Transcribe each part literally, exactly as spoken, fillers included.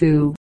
two.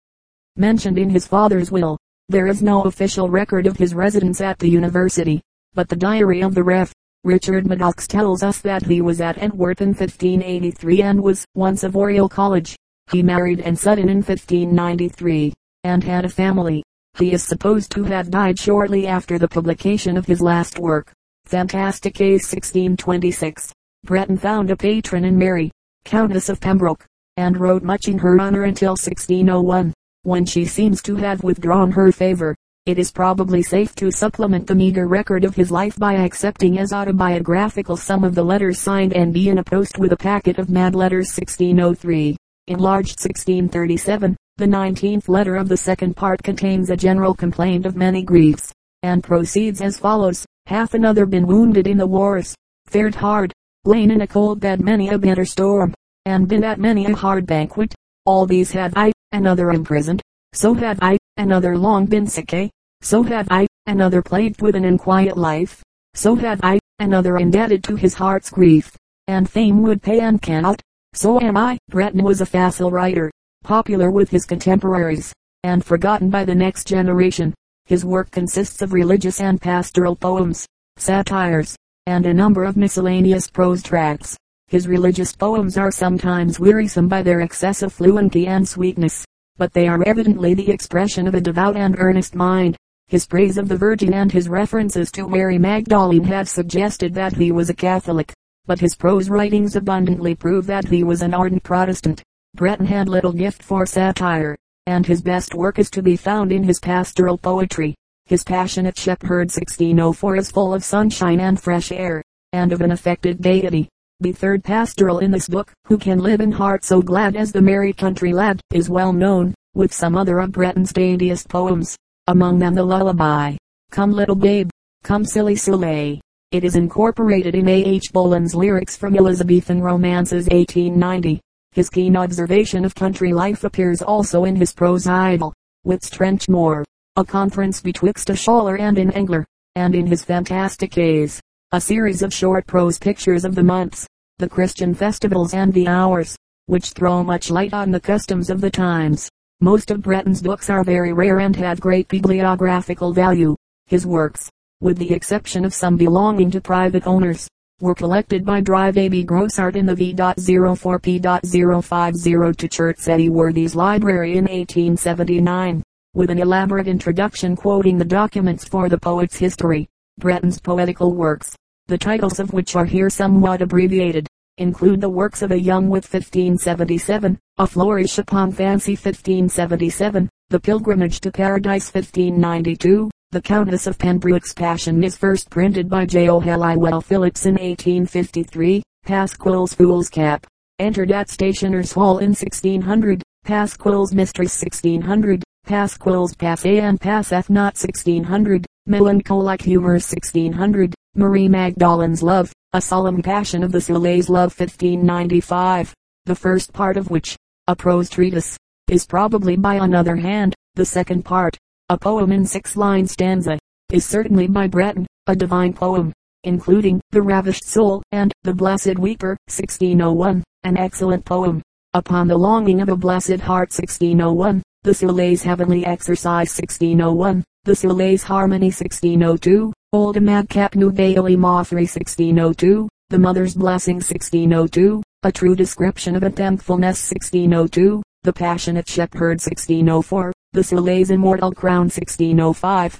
Mentioned in his father's will. There is no official record of his residence at the university, but the diary of the Rev. Richard Madox tells us that he was at Antwerp in fifteen eighty-three and was once of Oriel College. He married and settled in fifteen ninety-three, and had a family. He is supposed to have died shortly after the publication of his last work, Fantasticae sixteen twenty-six. Breton found a patron in Mary, Countess of Pembroke, and wrote much in her honor until sixteen oh one. When she seems to have withdrawn her favor, it is probably safe to supplement the meager record of his life by accepting as autobiographical some of the letters signed N B in a post with a packet of mad letters sixteen oh three, enlarged sixteen thirty-seven. The nineteenth letter of the second part contains a general complaint of many griefs, and proceeds as follows: half another been wounded in the wars, fared hard, lain in a cold bed many a bitter storm, and been at many a hard banquet. All these have I, another imprisoned, so have I, another long been sick, eh? So have I, another plagued with an unquiet life, so have I, another indebted to his heart's grief, and fain would pay and cannot, so am I. Breton was a facile writer, popular with his contemporaries, and forgotten by the next generation. His work consists of religious and pastoral poems, satires, and a number of miscellaneous prose tracts. His religious poems are sometimes wearisome by their excessive fluency and sweetness, but they are evidently the expression of a devout and earnest mind. His praise of the Virgin and his references to Mary Magdalene have suggested that he was a Catholic, but his prose writings abundantly prove that he was an ardent Protestant. Breton had little gift for satire, and his best work is to be found in his pastoral poetry. His passionate Shepherd sixteen oh four is full of sunshine and fresh air, and of an affected gaiety. The third pastoral in this book, Who Can Live in Heart So Glad as the Merry Country Lad, is well known, with some other of Breton's daintiest poems, among them the lullaby, Come Little Babe, Come Silly Soleil. It is incorporated in A H Boland's lyrics from Elizabethan Romances eighteen ninety. His keen observation of country life appears also in his prose idyll, Wit's Trenchmore, a conference betwixt a shoaler and an angler, and in his Fantasticaes, a series of short prose pictures of the months, the Christian festivals and the hours, which throw much light on the customs of the times. Most of Breton's books are very rare and have great bibliographical value. His works, with the exception of some belonging to private owners, were collected by Doctor A. B. Grosart in the V oh four P oh five oh to Church-Eddy Worthy's library in eighteen seventy-nine, with an elaborate introduction quoting the documents for the poet's history. Breton's poetical works, the titles of which are here somewhat abbreviated, include the works of A Young With fifteen seventy-seven, A Flourish Upon Fancy fifteen seventy-seven, The Pilgrimage to Paradise fifteen ninety-two, The Countess of Pembroke's Passion is first printed by J. O. Halliwell Phillips in eighteen fifty-three, Pasquille's Fool's Cap, entered at Stationers' Hall in sixteen hundred, Pasquille's Mistress sixteen hundred, Pasquille's Passé and Passeth Not sixteen hundred, Melancholic Humors sixteen hundred, Marie Magdalene's Love, A Solemn Passion of the Soleil's Love fifteen ninety-five, the first part of which, a prose treatise, is probably by another hand. The second part, a poem in six-line stanza, is certainly by Breton, a divine poem, including The Ravished Soul and The Blessed Weeper sixteen oh one, an excellent poem, Upon the Longing of a Blessed Heart sixteen oh one, The Soleil's Heavenly Exercise sixteen oh one, The Soleil's Harmony sixteen oh two, Old a Madcap New Bailey Mothry sixteen oh two, The Mother's Blessing sixteen oh two, A True Description of Unthankfulness sixteen oh two, The Passionate Shepherd sixteen oh four, The Soleil's Immortal Crown sixteen oh five,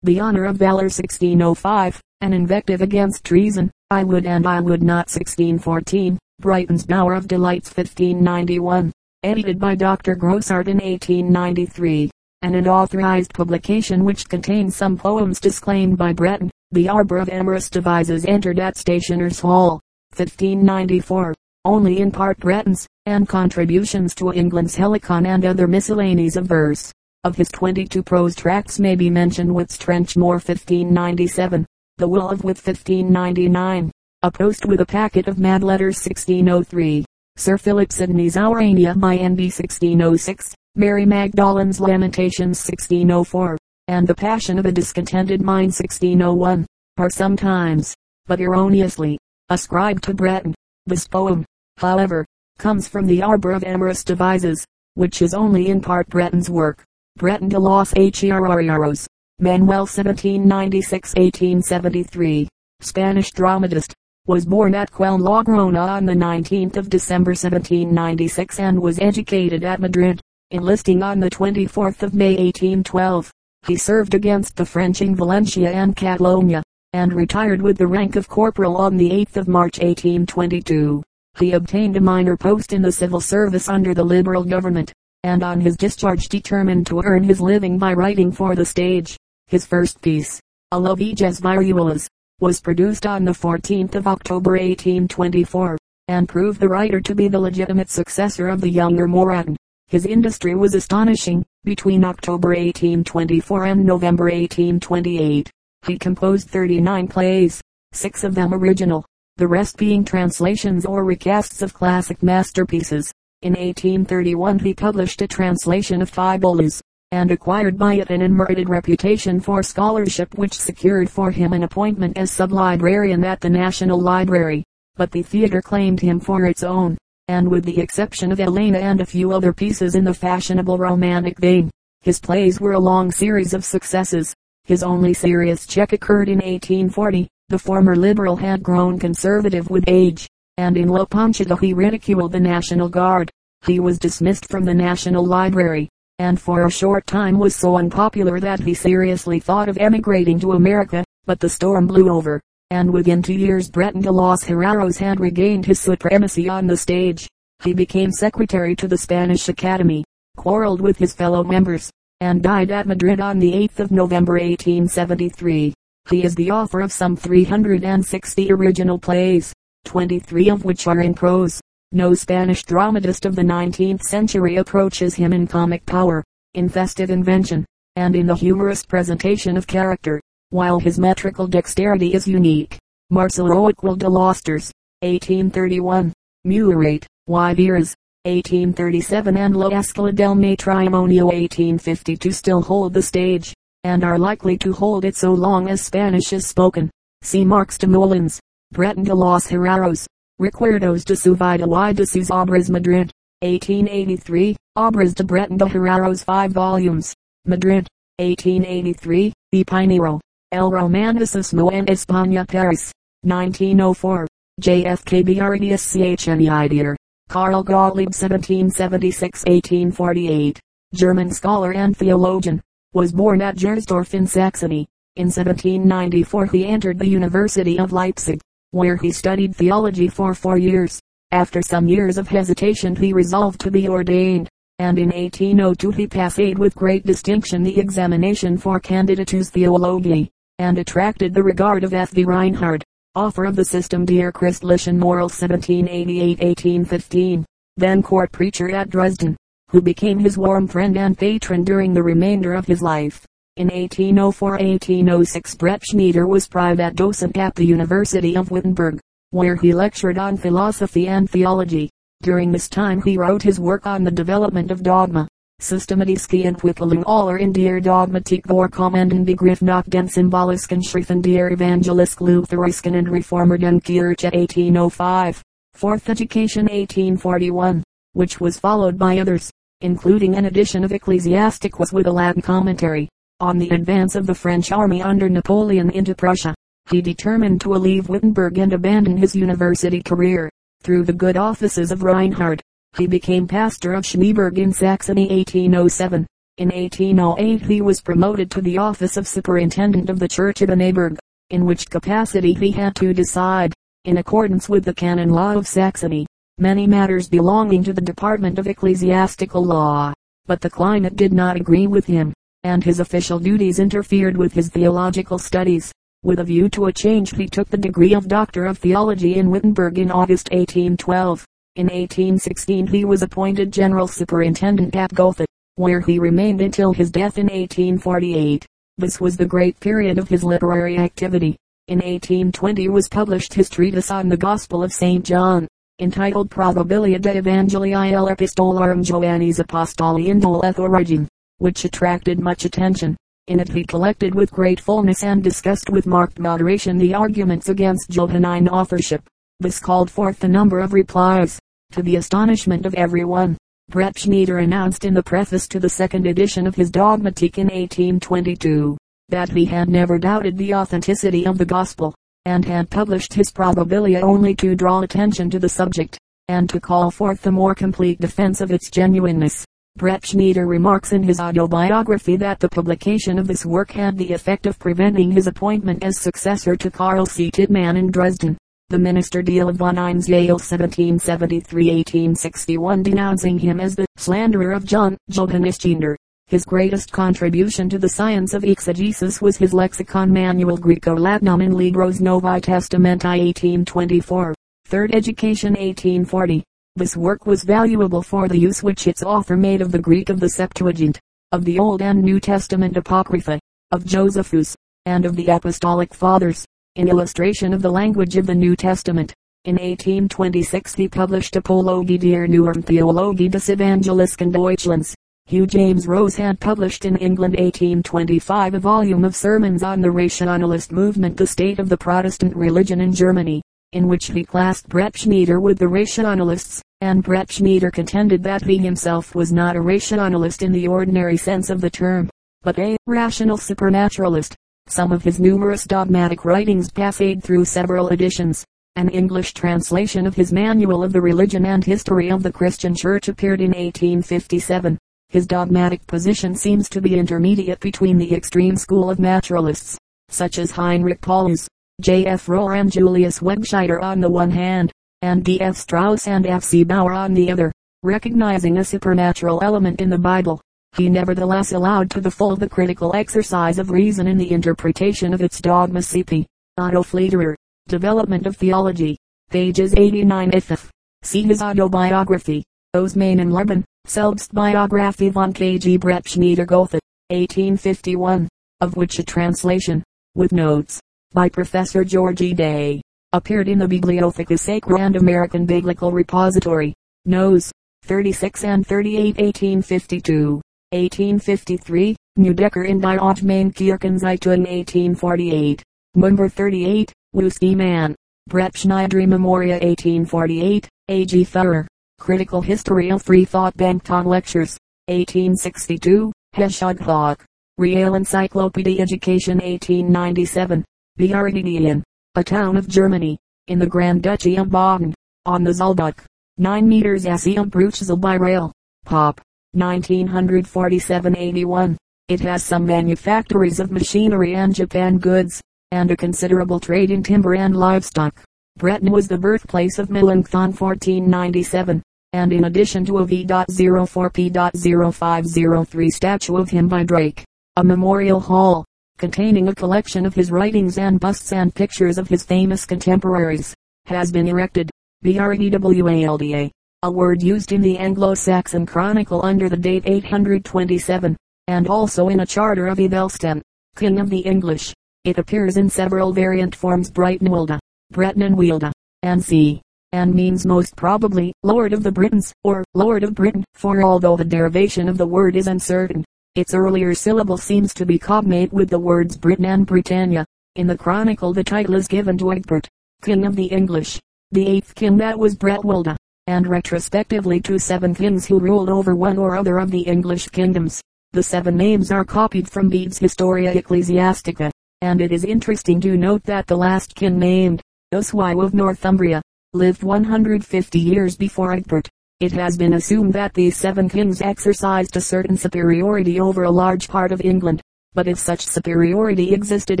The Honor of Valor sixteen oh five, An Invective Against Treason, I Would and I Would Not sixteen fourteen, Brighton's Bower of Delights fifteen ninety-one, edited by Doctor Grosart in eighteen ninety-three. And an authorized publication which contains some poems disclaimed by Breton, The Arbor of Amorous Devices entered at Stationers' Hall, fifteen ninety-four, only in part Breton's, and contributions to England's Helicon and other miscellanies of verse. Of his twenty-two prose tracts may be mentioned Wit's Trenchmore fifteen ninety-seven, The Will of Wit fifteen ninety-nine, A Post with a Packet of Mad Letters sixteen oh three, Sir Philip Sidney's Aurania by N B sixteen oh six, Mary Magdalene's Lamentations sixteen oh four, and The Passion of a Discontented Mind sixteen oh one, are sometimes, but erroneously, ascribed to Breton. This poem, however, comes from The Arbor of Amorous Devices, which is only in part Breton's work. Bretón de los Herreros, Manuel seventeen ninety-six to eighteen seventy-three, Spanish dramatist, was born at Quelgona on the nineteenth of December seventeen ninety-six and was educated at Madrid. Enlisting on the twenty-fourth of May eighteen twelve, he served against the French in Valencia and Catalonia, and retired with the rank of corporal on the eighth of March eighteen twenty-two. He obtained a minor post in the civil service under the liberal government, and on his discharge determined to earn his living by writing for the stage. His first piece, A Lovegas Virulas, was produced on the fourteenth of October eighteen twenty-four, and proved the writer to be the legitimate successor of the younger Moratín. His industry was astonishing. Between October eighteen twenty-four and November eighteen twenty-eight, he composed thirty-nine plays, six of them original, the rest being translations or recasts of classic masterpieces. In eighteen thirty-one he published a translation of Fiboulos, and acquired by it an unmerited reputation for scholarship which secured for him an appointment as sub-librarian at the National Library, but the theatre claimed him for its own, and with the exception of Elena and a few other pieces in the fashionable romantic vein, his plays were a long series of successes. His only serious check occurred in eighteen forty, the former liberal had grown conservative with age, and in Lo Pancho he ridiculed the National Guard. He was dismissed from the National Library, and for a short time was so unpopular that he seriously thought of emigrating to America, but the storm blew over, and within two years Bretón de los Herreros had regained his supremacy on the stage. He became secretary to the Spanish Academy, quarreled with his fellow members, and died at Madrid on the eighth of November eighteen seventy-three. He is the author of some three hundred sixty original plays, twenty-three of which are in prose. No Spanish dramatist of the nineteenth century approaches him in comic power, in festive invention, and in the humorous presentation of character, while his metrical dexterity is unique. Marcelo Equal de Losters, eighteen thirty-one, Murate, Y. Viras, eighteen thirty-seven and Lo Escala del Matrimonio eighteen fifty-two still hold the stage, and are likely to hold it so long as Spanish is spoken. See Marx de Molins, Bretón de los Herreros, Recuerdos de su vida y de sus obras, Madrid, eighteen eighty-three, Obras de Bretón de Herreros, five volumes, Madrid, eighteen eighty-three, The Pineiro, El Romanticismo en España, Paris, nineteen oh four, J F K B R E S C H N E I D E R, Karl Gottlieb seventeen seventy-six to eighteen forty-eight, German scholar and theologian, was born at Gersdorf in Saxony. In seventeen ninety-four he entered the University of Leipzig, where he studied theology for four years. After some years of hesitation he resolved to be ordained, and in eighteen oh two he passed with great distinction the examination for Candidatus Theologiae, and attracted the regard of F. V. Reinhard, author of the System der Christlichen Moral seventeen eighty-eight to eighteen fifteen, then court preacher at Dresden, who became his warm friend and patron during the remainder of his life. In eighteen oh four to eighteen oh six Bretschneider was private docent at the University of Wittenberg, where he lectured on philosophy and theology. During this time he wrote his work on the development of dogma, Systematische Entwicklung aller in der Dogmatik vorkommenden Begriff nach den symbolischen Schriften der Evangelisch-Lutherischen and Reformerden Kirche eighteen oh five, Fourth Education eighteen forty-one, which was followed by others, including an edition of Ecclesiasticus with a Latin commentary. On the advance of the French army under Napoleon into Prussia, he determined to leave Wittenberg and abandon his university career. Through the good offices of Reinhard, he became pastor of Schneeberg in Saxony eighteen oh seven. In eighteen oh eight he was promoted to the office of superintendent of the church of Annaberg, in which capacity he had to decide, in accordance with the canon law of Saxony, many matters belonging to the department of ecclesiastical law. But the climate did not agree with him, and his official duties interfered with his theological studies. With a view to a change he took the degree of Doctor of Theology in Wittenberg in August eighteen twelve. In eighteen sixteen he was appointed General Superintendent at Gotha, where he remained until his death in eighteen forty-eight. This was the great period of his literary activity. In eighteen twenty was published his treatise on the Gospel of Saint John, entitled Probabilia de Evangeliae et Epistolarum Joannis Apostoli indole et Origine, which attracted much attention. In it he collected with great fullness and discussed with marked moderation the arguments against Johannine authorship. This called forth a number of replies, to the astonishment of everyone. Bretschneider announced in the preface to the second edition of his Dogmatik in eighteen twenty-two, that he had never doubted the authenticity of the Gospel, and had published his Probabilia only to draw attention to the subject, and to call forth a more complete defense of its genuineness. Bretschneider remarks in his autobiography that the publication of this work had the effect of preventing his appointment as successor to Carl C. Tittmann in Dresden. The minister Deal of von Einsiehl seventeen seventy-three to eighteen sixty-one denouncing him as the slanderer of John Johannes Gender. His greatest contribution to the science of exegesis was his Lexicon Manual Graeco-Latinum in Libros Novae Testamenti eighteen twenty-four, Third Education eighteen forty. This work was valuable for the use which its author made of the Greek of the Septuagint, of the Old and New Testament Apocrypha, of Josephus, and of the Apostolic Fathers, in illustration of the language of the New Testament. In eighteen twenty-six he published Apologie der Neuen Theologie des Evangelischen Deutschlands. Hugh James Rose had published in England eighteen twenty-five a volume of sermons on the rationalist movement, the state of the Protestant religion in Germany, in which he classed Bretschneider with the rationalists, and Bretschneider contended that he himself was not a rationalist in the ordinary sense of the term, but a rational supernaturalist. Some of his numerous dogmatic writings passed through several editions. An English translation of his Manual of the Religion and History of the Christian Church appeared in eighteen fifty-seven. His dogmatic position seems to be intermediate between the extreme school of naturalists, such as Heinrich Paulus, J F Rohr and Julius Wegscheider on the one hand, and D F Strauss and F C Bauer on the other. Recognizing a supernatural element in the Bible, he nevertheless allowed to the full the critical exercise of reason in the interpretation of its dogma. C P Otto Fliederer, Development of Theology, pages eighty-nine to ninety. See his autobiography, Osman in Leben, Selbstbiographie von K G Bretschneider Gotha, eighteen fifty-one, of which a translation, with notes, by Professor George E. Day, appeared in the Bibliotheca Sacra and American Biblical Repository, Nos. thirty-six and thirty-eight eighteen fifty-two, eighteen fifty-three, Neudecker in Die Ottoman Kirchenzeitungen eighteen forty-eight, Number thirty-eight, Wuskimann, Bretschneider Memoria eighteen forty-eight, A G Thurer, Critical History of Free Thought Bankton Lectures, eighteen sixty-two, Heschoghoch, Real Encyclopædia Education eighteen ninety-seven, Biarritien, a town of Germany, in the Grand Duchy of Baden, on the Zollbuck, nine meters S E of Bruchsal by rail, Pop, nineteen forty-seven to eighty-one. It has some manufactories of machinery and Japan goods, and a considerable trade in timber and livestock. Breton was the birthplace of Melanchthon fourteen ninety-seven, and in addition to a V point oh four P point oh five oh three statue of him by Drake, a memorial hall, containing a collection of his writings and busts and pictures of his famous contemporaries, has been erected. Brewalda, a word used in the Anglo-Saxon Chronicle under the date eight hundred twenty-seven, and also in a charter of Evelstan, King of the English. It appears in several variant forms: Breitenwalda, Bretonenwalda, and c. and means most probably Lord of the Britons, or Lord of Britain, for although the derivation of the word is uncertain, its earlier syllable seems to be cognate with the words Britain and Britannia. In the Chronicle the title is given to Egbert, King of the English, the eighth king that was Bretwalda, and retrospectively to seven kings who ruled over one or other of the English kingdoms. The seven names are copied from Bede's Historia Ecclesiastica, and it is interesting to note that the last king named, Oswy of Northumbria, lived one hundred fifty years before Egbert. It has been assumed that these seven kings exercised a certain superiority over a large part of England, but if such superiority existed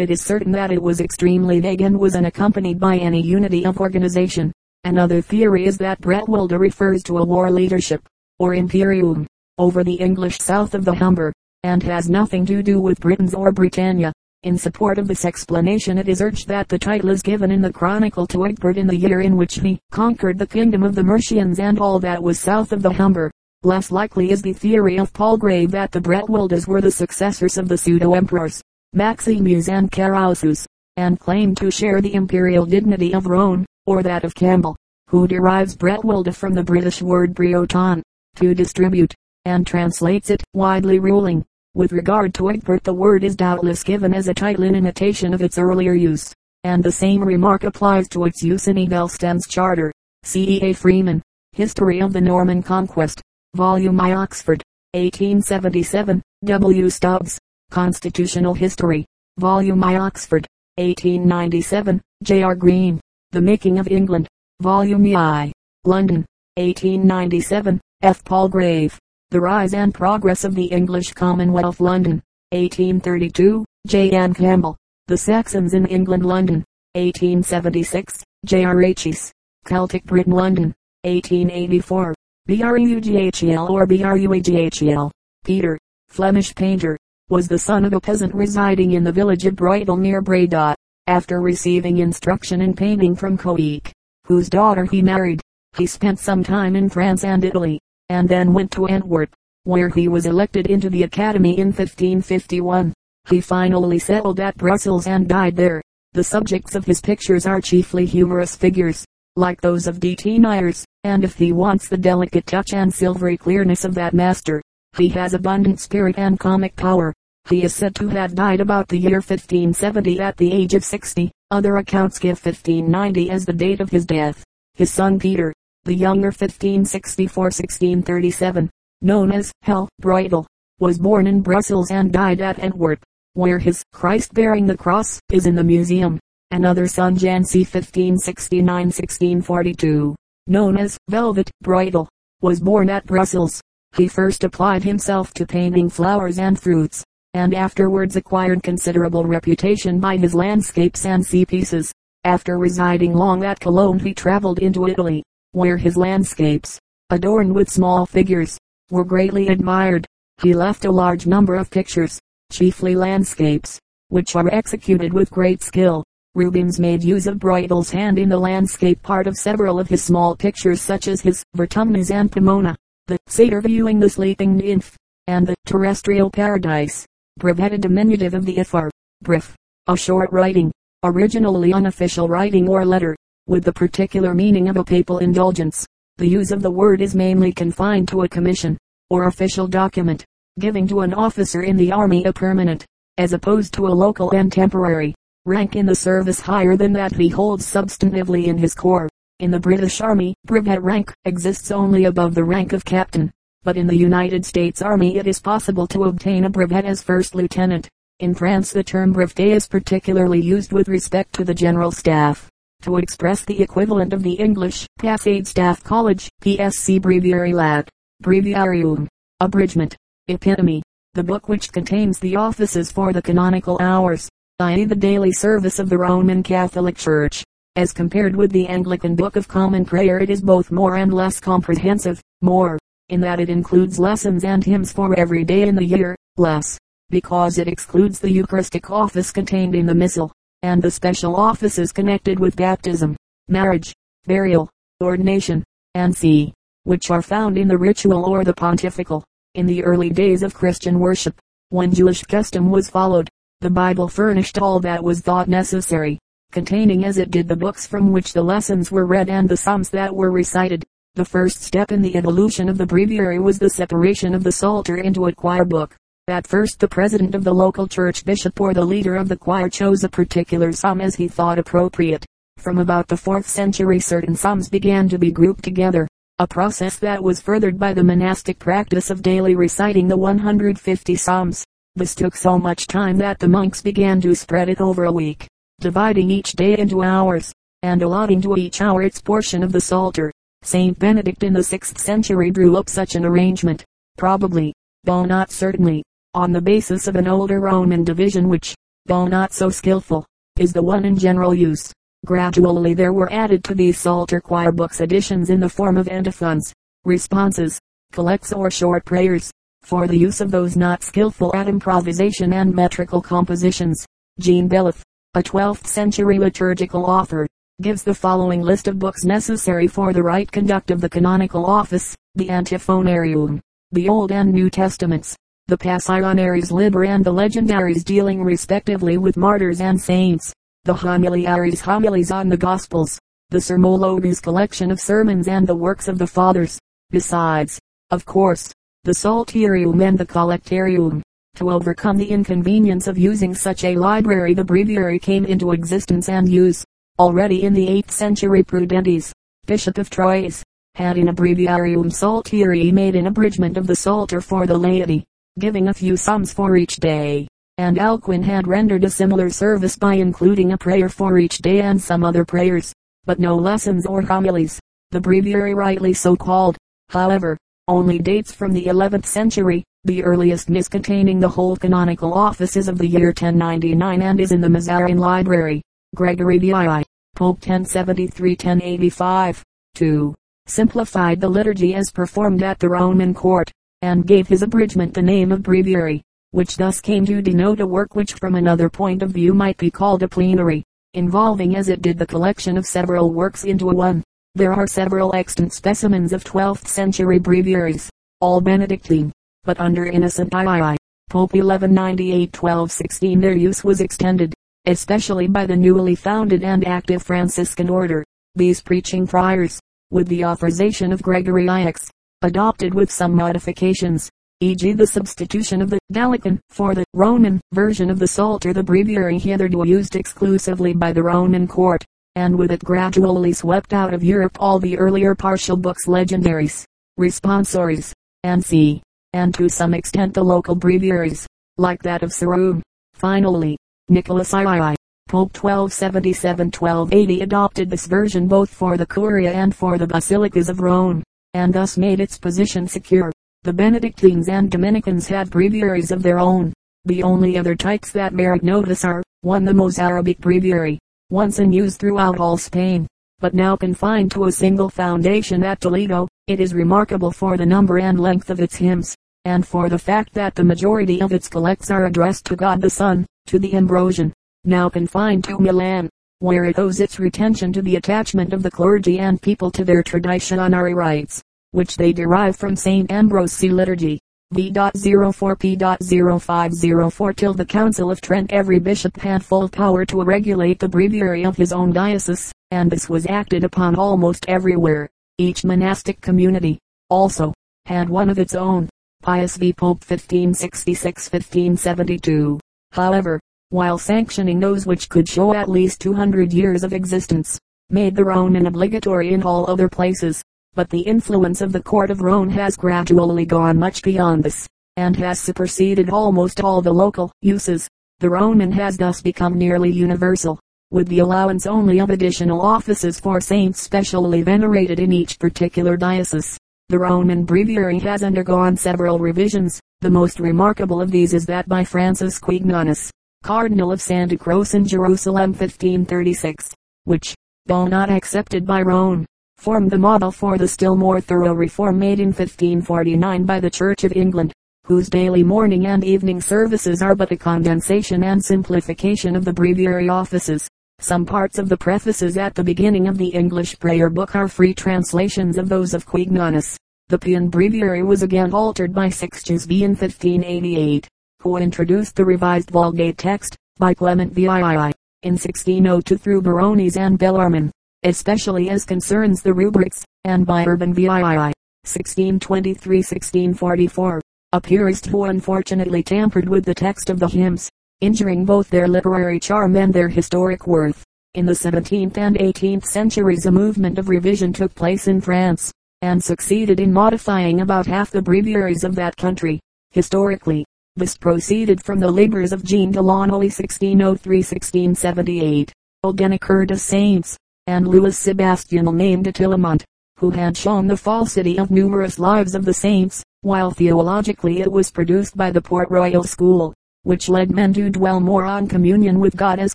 it is certain that it was extremely vague and was unaccompanied by any unity of organization. Another theory is that Bretwalda refers to a war leadership, or imperium, over the English south of the Humber, and has nothing to do with Britons or Britannia. In support of this explanation it is urged that the title is given in the Chronicle to Egbert in the year in which he conquered the kingdom of the Mercians and all that was south of the Humber. Less likely is the theory of Palgrave that the Bretwaldas were the successors of the pseudo-emperors, Maximus and Carausus, and claimed to share the imperial dignity of Roane, or that of Campbell, who derives Bretwalda from the British word Breoton, to distribute, and translates it, widely ruling. With regard to Egbert the word is doubtless given as a title in imitation of its earlier use, and the same remark applies to its use in Evelstan's charter. C E A Freeman, History of the Norman Conquest, Volume I, Oxford, eighteen seventy-seven, W. Stubbs, Constitutional History, Volume I, Oxford, eighteen ninety-seven, J. R. Green, The Making of England, Volume I, London, eighteen ninety-seven, F. Palgrave, The Rise and Progress of the English Commonwealth, London, eighteen thirty-two, J. Ann Campbell, The Saxons in England, London, eighteen seventy-six, J. R. Aitchis, Celtic Britain, London, eighteen eighty-four, Brughel or Brughel, Peter, Flemish painter, was the son of a peasant residing in the village of Bruydel near Breda, after receiving instruction in painting from Coic, whose daughter he married. He spent some time in France and Italy, and then went to Antwerp, where he was elected into the academy in fifteen fifty-one. He finally settled at Brussels and died there. The subjects of his pictures are chiefly humorous figures, like those of D T Nyers, and if he wants the delicate touch and silvery clearness of that master, he has abundant spirit and comic power. He is said to have died about the year fifteen seventy at the age of sixty. Other accounts give fifteen ninety as the date of his death. His son Peter, the younger, fifteen sixty-four to sixteen thirty-seven, known as Hel Bruydel, was born in Brussels and died at Antwerp, where his Christ bearing the cross is in the museum. Another son, Jancy, fifteen sixty-nine to sixteen forty-two, known as Velvet Bruydel, was born at Brussels. He first applied himself to painting flowers and fruits, and afterwards acquired considerable reputation by his landscapes and sea pieces. After residing long at Cologne, he traveled into Italy, where his landscapes, adorned with small figures, were greatly admired. He left a large number of pictures, chiefly landscapes, which are executed with great skill. Rubens made use of Bruedel's hand in the landscape part of several of his small pictures, such as his Vertumnus and Pomona, the Satyr viewing the sleeping nymph, and the Terrestrial Paradise. Brevet, a diminutive of the ifar, brief, a short writing, originally unofficial writing or letter, with the particular meaning of a papal indulgence. The use of the word is mainly confined to a commission, or official document, giving to an officer in the army a permanent, as opposed to a local and temporary, rank in the service higher than that he holds substantively in his corps. In the British Army, brevet rank exists only above the rank of captain, but in the United States Army it is possible to obtain a brevet as first lieutenant. In France, the term brevet is particularly used with respect to the general staff, to express the equivalent of the English Passade Staff College, P S C. Breviary Lat, Breviarium, abridgment, epitome, the book which contains the offices for the canonical hours, that is the daily service of the Roman Catholic Church. As compared with the Anglican Book of Common Prayer, it is both more and less comprehensive. More, in that it includes lessons and hymns for every day in the year; less, because it excludes the Eucharistic office contained in the Missal, and the special offices connected with baptism, marriage, burial, ordination, and see, which are found in the ritual or the pontifical. In the early days of Christian worship, when Jewish custom was followed, the Bible furnished all that was thought necessary, containing as it did the books from which the lessons were read and the psalms that were recited. The first step in the evolution of the breviary was the separation of the Psalter into a choir book. At first, the president of the local church bishop or the leader of the choir chose a particular psalm as he thought appropriate. From about the fourth century, certain psalms began to be grouped together, a process that was furthered by the monastic practice of daily reciting the one hundred fifty psalms. This took so much time that the monks began to spread it over a week, dividing each day into hours, and allotting to each hour its portion of the Psalter. Saint Benedict in the sixth century drew up such an arrangement, probably, though not certainly, on the basis of an older Roman division which, though not so skillful, is the one in general use. Gradually there were added to these Psalter choir books additions in the form of antiphons, responses, collects or short prayers, for the use of those not skillful at improvisation and metrical compositions. Jean Bellef, a twelfth century liturgical author, gives the following list of books necessary for the right conduct of the canonical office: the Antiphonarium, the Old and New Testaments, the Passionaries Liber and the Legendaries, dealing respectively with martyrs and saints, the Homiliaries, homilies on the Gospels, the Sermologos, collection of sermons, and the works of the Fathers. Besides, of course, the Psalterium and the Collectarium. To overcome the inconvenience of using such a library, the breviary came into existence and use. Already in the eighth century, Prudentius, Bishop of Troyes, had in Abbreviarium Psalterii made an abridgment of the Psalter for the laity, giving a few psalms for each day, and Alcuin had rendered a similar service by including a prayer for each day and some other prayers, but no lessons or homilies. The breviary, rightly so called, however, only dates from the eleventh century, the earliest miss containing the whole canonical offices of the year ten ninety-nine, and is in the Mazarin Library, Gregory the First, Pope ten seventy-three to ten eighty-five, two. Simplified the liturgy as performed at the Roman court, and gave his abridgment the name of breviary, which thus came to denote a work which from another point of view might be called a plenary, involving as it did the collection of several works into one. There are several extant specimens of twelfth century breviaries, all Benedictine, but under Innocent the Second, Pope eleven ninety-eight to twelve sixteen their use was extended, especially by the newly founded and active Franciscan order. These preaching friars, with the authorization of Gregory the Sixth, adopted with some modifications, for example the substitution of the Gallican for the Roman version of the Psalter, the breviary hitherto used exclusively by the Roman court, and with it gradually swept out of Europe all the earlier partial books, legendaries, responsories, and see, and to some extent the local breviaries, like that of Sarum. Finally, Nicholas the Second, Pope twelve seventy-seven to twelve eighty adopted this version both for the Curia and for the Basilicas of Rome, and thus made its position secure. The Benedictines and Dominicans had breviaries of their own. The only other types that merit notice are, one, the Mozarabic breviary, once in use throughout all Spain, but now confined to a single foundation at Toledo. It is remarkable for the number and length of its hymns, and for the fact that the majority of its collects are addressed to God the Son, to the Ambrosian, now confined to Milan, where it owes its retention to the attachment of the clergy and people to their traditionary rites, which they derive from Saint Ambrose's liturgy. v oh four p oh five oh four Till the Council of Trent every bishop had full power to regulate the breviary of his own diocese, and this was acted upon almost everywhere. Each monastic community, also, had one of its own. Pius the Fifth, Pope fifteen sixty-six to fifteen seventy-two, however, while sanctioning those which could show at least two hundred years of existence, made the Roman obligatory in all other places. But the influence of the court of Rome has gradually gone much beyond this, and has superseded almost all the local uses. The Roman has thus become nearly universal, with the allowance only of additional offices for saints specially venerated in each particular diocese. The Roman breviary has undergone several revisions. The most remarkable of these is that by Francis Quignonis, Cardinal of Santa Croce in Jerusalem fifteen thirty-six, which, though not accepted by Rome, formed the model for the still more thorough reform made in fifteen forty-nine by the Church of England, whose daily morning and evening services are but a condensation and simplification of the breviary offices. Some parts of the prefaces at the beginning of the English prayer book are free translations of those of Quignonis. The Pian breviary was again altered by Sixtus the First in fifteen eighty-eight, who introduced the revised Vulgate text, by Clement the Second, in sixteen oh two through Barones and Bellarmine, especially as concerns the rubrics, and by Urban the Second, sixteen twenty-three to sixteen forty-four, a purist who unfortunately tampered with the text of the hymns, injuring both their literary charm and their historic worth. In the seventeenth and eighteenth centuries a movement of revision took place in France, and succeeded in modifying about half the breviaries of that country. Historically, this proceeded from the labors of Jean de Lannoy sixteen oh three to sixteen seventy-eight, Odenaker de Saints, and Louis Sebastian named Attilamont, who had shown the falsity of numerous lives of the saints, while theologically it was produced by the Port Royal school, which led men to dwell more on communion with God as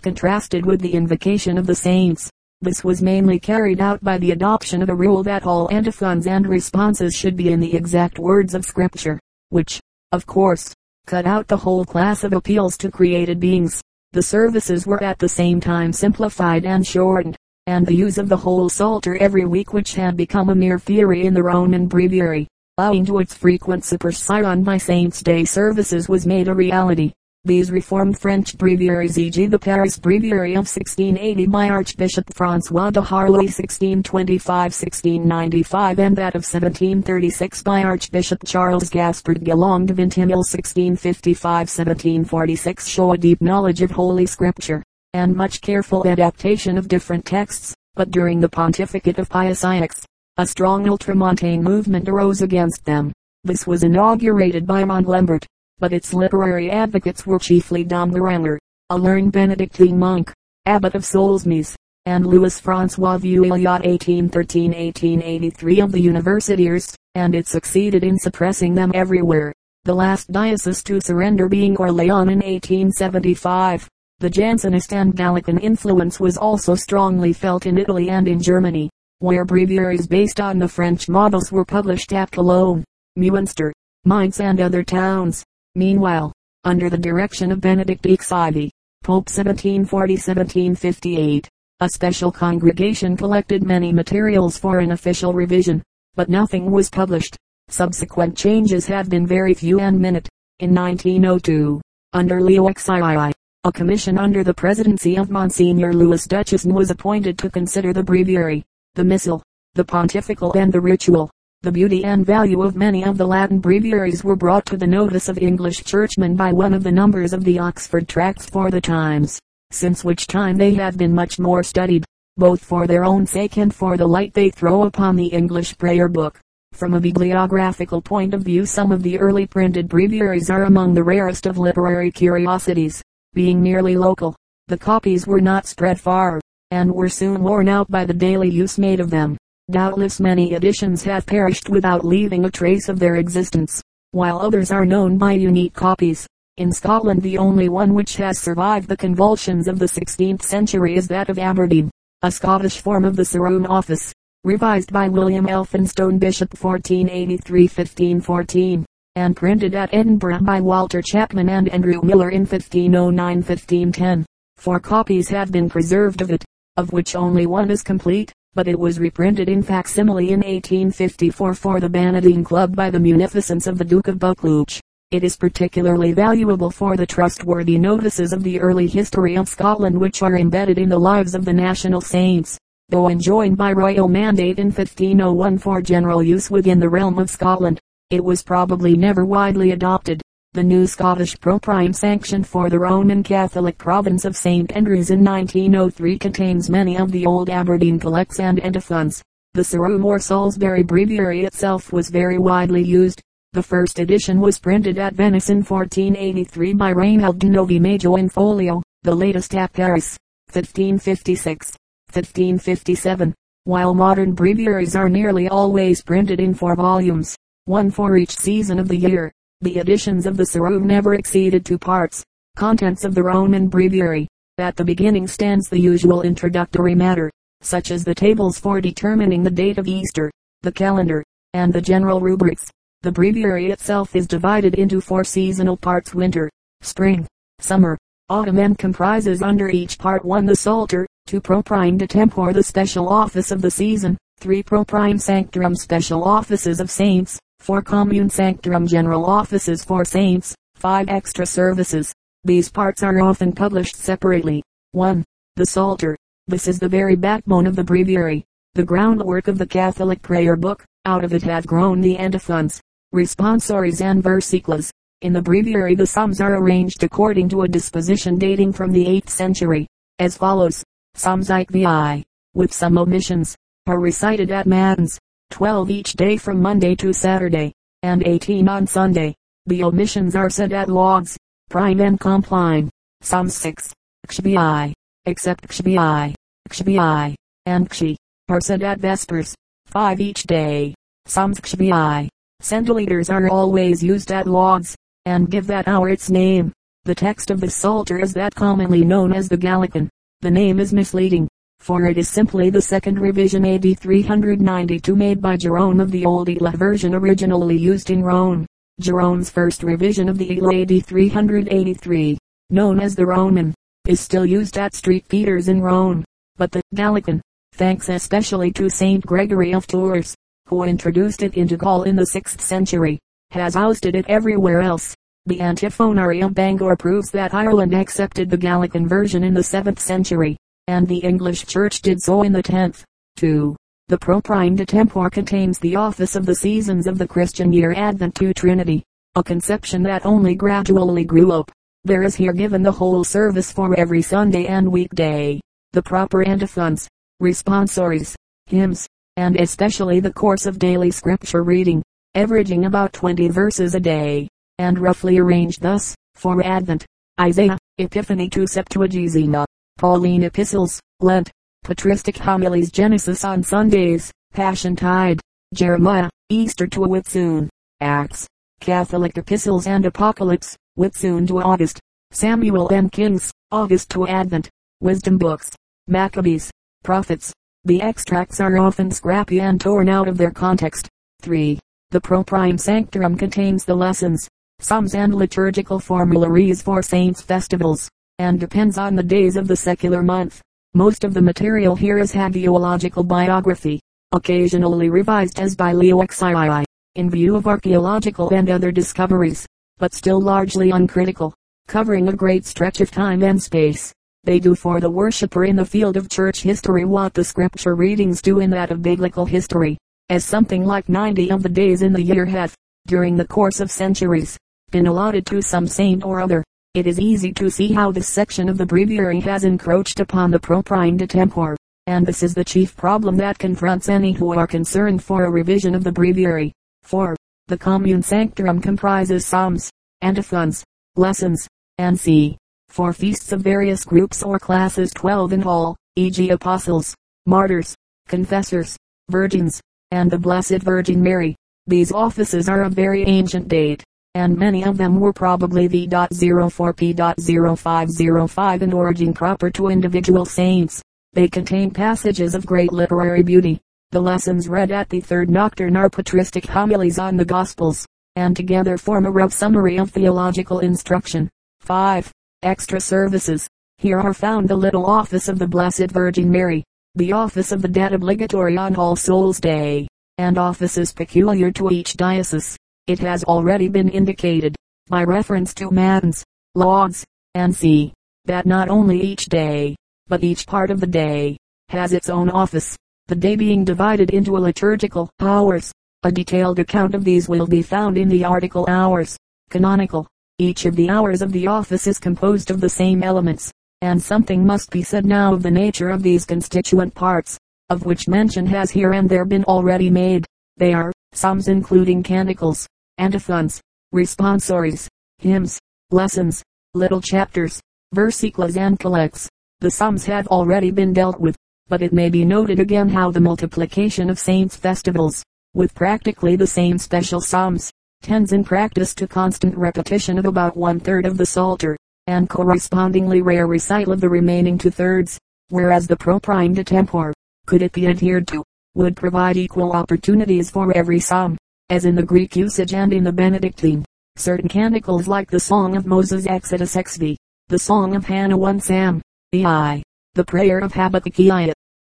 contrasted with the invocation of the saints. This was mainly carried out by the adoption of a rule that all antiphons and responses should be in the exact words of Scripture, which, of course, cut out the whole class of appeals to created beings. The services were at the same time simplified and shortened, and the use of the whole Psalter every week, which had become a mere theory in the Roman breviary, owing to its frequent supersession by saints' day services, was made a reality. These reformed French breviaries, for example the Paris breviary of sixteen eighty by Archbishop François de Harlay sixteen twenty-five to sixteen ninety-five, and that of seventeen thirty-six by Archbishop Charles Gaspard Galland de Vintimille sixteen fifty-five to seventeen forty-six, show a deep knowledge of Holy Scripture, and much careful adaptation of different texts. But during the pontificate of Pius the Sixth, A strong ultramontane movement arose against them. This was inaugurated by Montlembert, but its literary advocates were chiefly Dom Leranger, a learned Benedictine monk, abbot of Solesmes, and Louis-François Vuillet eighteen thirteen to eighteen eighty-three of the Universitaires, and it succeeded in suppressing them everywhere, the last diocese to surrender being Orléans in eighteen seventy-five. The Jansenist and Gallican influence was also strongly felt in Italy and in Germany, where breviaries based on the French models were published at Cologne, Muenster, Mainz and other towns. Meanwhile, under the direction of Benedict Xiv, Pope seventeen forty to seventeen fifty-eight, a special congregation collected many materials for an official revision, but nothing was published. Subsequent changes have been very few and minute. In nineteen oh two, under Leo Xii, a commission under the presidency of Monsignor Louis Duchesne was appointed to consider the breviary, the missal, the pontifical and the ritual. The beauty and value of many of the Latin breviaries were brought to the notice of English churchmen by one of the numbers of the Oxford Tracts for the Times, since which time they have been much more studied, both for their own sake and for the light they throw upon the English prayer book. From a bibliographical point of view, some of the early printed breviaries are among the rarest of literary curiosities. Being merely local, the copies were not spread far, and were soon worn out by the daily use made of them. Doubtless many editions have perished without leaving a trace of their existence, while others are known by unique copies. In Scotland, the only one which has survived the convulsions of the sixteenth century is that of Aberdeen, a Scottish form of the Saroon office, revised by William Elphinstone, Bishop fourteen eighty-three to fifteen fourteen. And printed at Edinburgh by Walter Chapman and Andrew Miller in fifteen oh nine to fifteen ten. Four copies have been preserved of it, of which only one is complete, but it was reprinted in facsimile in eighteen fifty-four for the Banadine Club by the munificence of the Duke of Buccleuch. It is particularly valuable for the trustworthy notices of the early history of Scotland which are embedded in the lives of the national saints, though enjoined by royal mandate in fifteen oh one for general use within the realm of Scotland. It was probably never widely adopted. The new Scottish Proprium Sanction for the Roman Catholic province of Saint Andrews in nineteen oh three contains many of the old Aberdeen collects and edifunds. The Sarum or Salisbury Breviary itself was very widely used. The first edition was printed at Venice in fourteen eighty-three by Reinald de Novi Maggio in folio, the latest at Paris, fifteen fifty-six to fifteen fifty-seven, while modern breviaries are nearly always printed in four volumes, one for each season of the year. The editions of the Sarum never exceeded two parts. Contents of the Roman Breviary. At the beginning stands the usual introductory matter, such as the tables for determining the date of Easter, the calendar, and the general rubrics. The breviary itself is divided into four seasonal parts: winter, spring, summer, autumn, and comprises under each part: one, the Psalter; two, Proprium de Tempore, the special office of the season; three, Proprium Sanctorum, special offices of saints; four, Commune Sanctorum, general offices for saints; five, Extra services. These parts are often published separately. one. The Psalter. This is the very backbone of the breviary, the groundwork of the Catholic prayer book. Out of it have grown the antiphons, responsories, and versiclas. In the breviary the psalms are arranged according to a disposition dating from the eighth century, as follows. Psalms like the I, with some omissions, are recited at Matins, twelve each day from Monday to Saturday, and eighteen on Sunday. The omissions are said at Lauds, Prime and Compline. Psalm six, Xhbi, except Xhbi, Xhbi, and Xhi, are said at Vespers, five each day. Psalms Xhbi, centiliters, are always used at Lauds, and give that hour its name. The text of the Psalter is that commonly known as the Gallican. The name is misleading, for it is simply the second revision A D three ninety-two made by Jerome of the old Ila version originally used in Rome. Jerome's first revision of the Ila A D three eighty-three, known as the Roman, is still used at Street Peters in Rome, but the Gallican, thanks especially to Saint Gregory of Tours, who introduced it into Gaul in the sixth century, has ousted it everywhere else. The Antiphonary of Bangor proves that Ireland accepted the Gallican version in the seventh century, and the English Church did so in the tenth. two. The Proprium de Tempore contains the office of the seasons of the Christian year advent to Trinity, a conception that only gradually grew up. There is here given the whole service for every Sunday and weekday, the proper antiphons, responsories, hymns, and especially the course of daily scripture reading, averaging about twenty verses a day, and roughly arranged thus, for Advent, Isaiah, Epiphany to Septuagesima, Pauline Epistles, Lent, Patristic Homilies, Genesis on Sundays, Passiontide, Jeremiah, Easter to Whitsun, Acts, Catholic Epistles and Apocalypse, Whitsun to August, Samuel and Kings, August to Advent, Wisdom Books, Maccabees, Prophets. The extracts are often scrappy and torn out of their context. three. The Proprium Sanctorum contains the lessons, sums and liturgical formularies for saints' festivals, and depends on the days of the secular month. Most of the material here is hagiological biography, occasionally revised as by Leo Xii, in view of archaeological and other discoveries, but still largely uncritical, covering a great stretch of time and space. They do for the worshipper in the field of church history what the scripture readings do in that of biblical history, as something like ninety of the days in the year have, during the course of centuries, been allotted to some saint or other. It is easy to see how this section of the breviary has encroached upon the Proprium de Tempore, and this is the chief problem that confronts any who are concerned for a revision of the breviary. four. The Commune Sanctorum comprises psalms, antiphons, lessons, and c. for feasts of various groups or classes, twelve in all, for example apostles, martyrs, confessors, virgins, and the Blessed Virgin Mary. These offices are of very ancient date, and many of them were probably v oh four p oh five oh five in origin proper to individual saints. They contain passages of great literary beauty. The lessons read at the third nocturne are patristic homilies on the Gospels, and together form a rough summary of theological instruction. five. Extra services. Here are found the little office of the Blessed Virgin Mary, the office of the dead obligatory on All Souls' Day, and offices peculiar to each diocese. It has already been indicated, by reference to Matins, Lauds, and C, that not only each day, but each part of the day, has its own office, the day being divided into a liturgical hours. A detailed account of these will be found in the article Hours, Canonical. Each of the hours of the office is composed of the same elements, and something must be said now of the nature of these constituent parts, of which mention has here and there been already made. They are, psalms including canticles, antiphons, responsories, hymns, lessons, little chapters, versicles and collects. The sums have already been dealt with, but it may be noted again how the multiplication of saints' festivals, with practically the same special psalms, tends in practice to constant repetition of about one-third of the Psalter, and correspondingly rare recital of the remaining two-thirds, whereas the Proprium de Tempore, could it be adhered to, would provide equal opportunities for every psalm, as in the Greek usage and in the Benedictine. Certain canticles like the Song of Moses, Exodus six v, the Song of Hannah one Sam, the I, the Prayer of Habakkuk,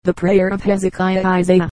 the Prayer of Hezekiah, Isaiah,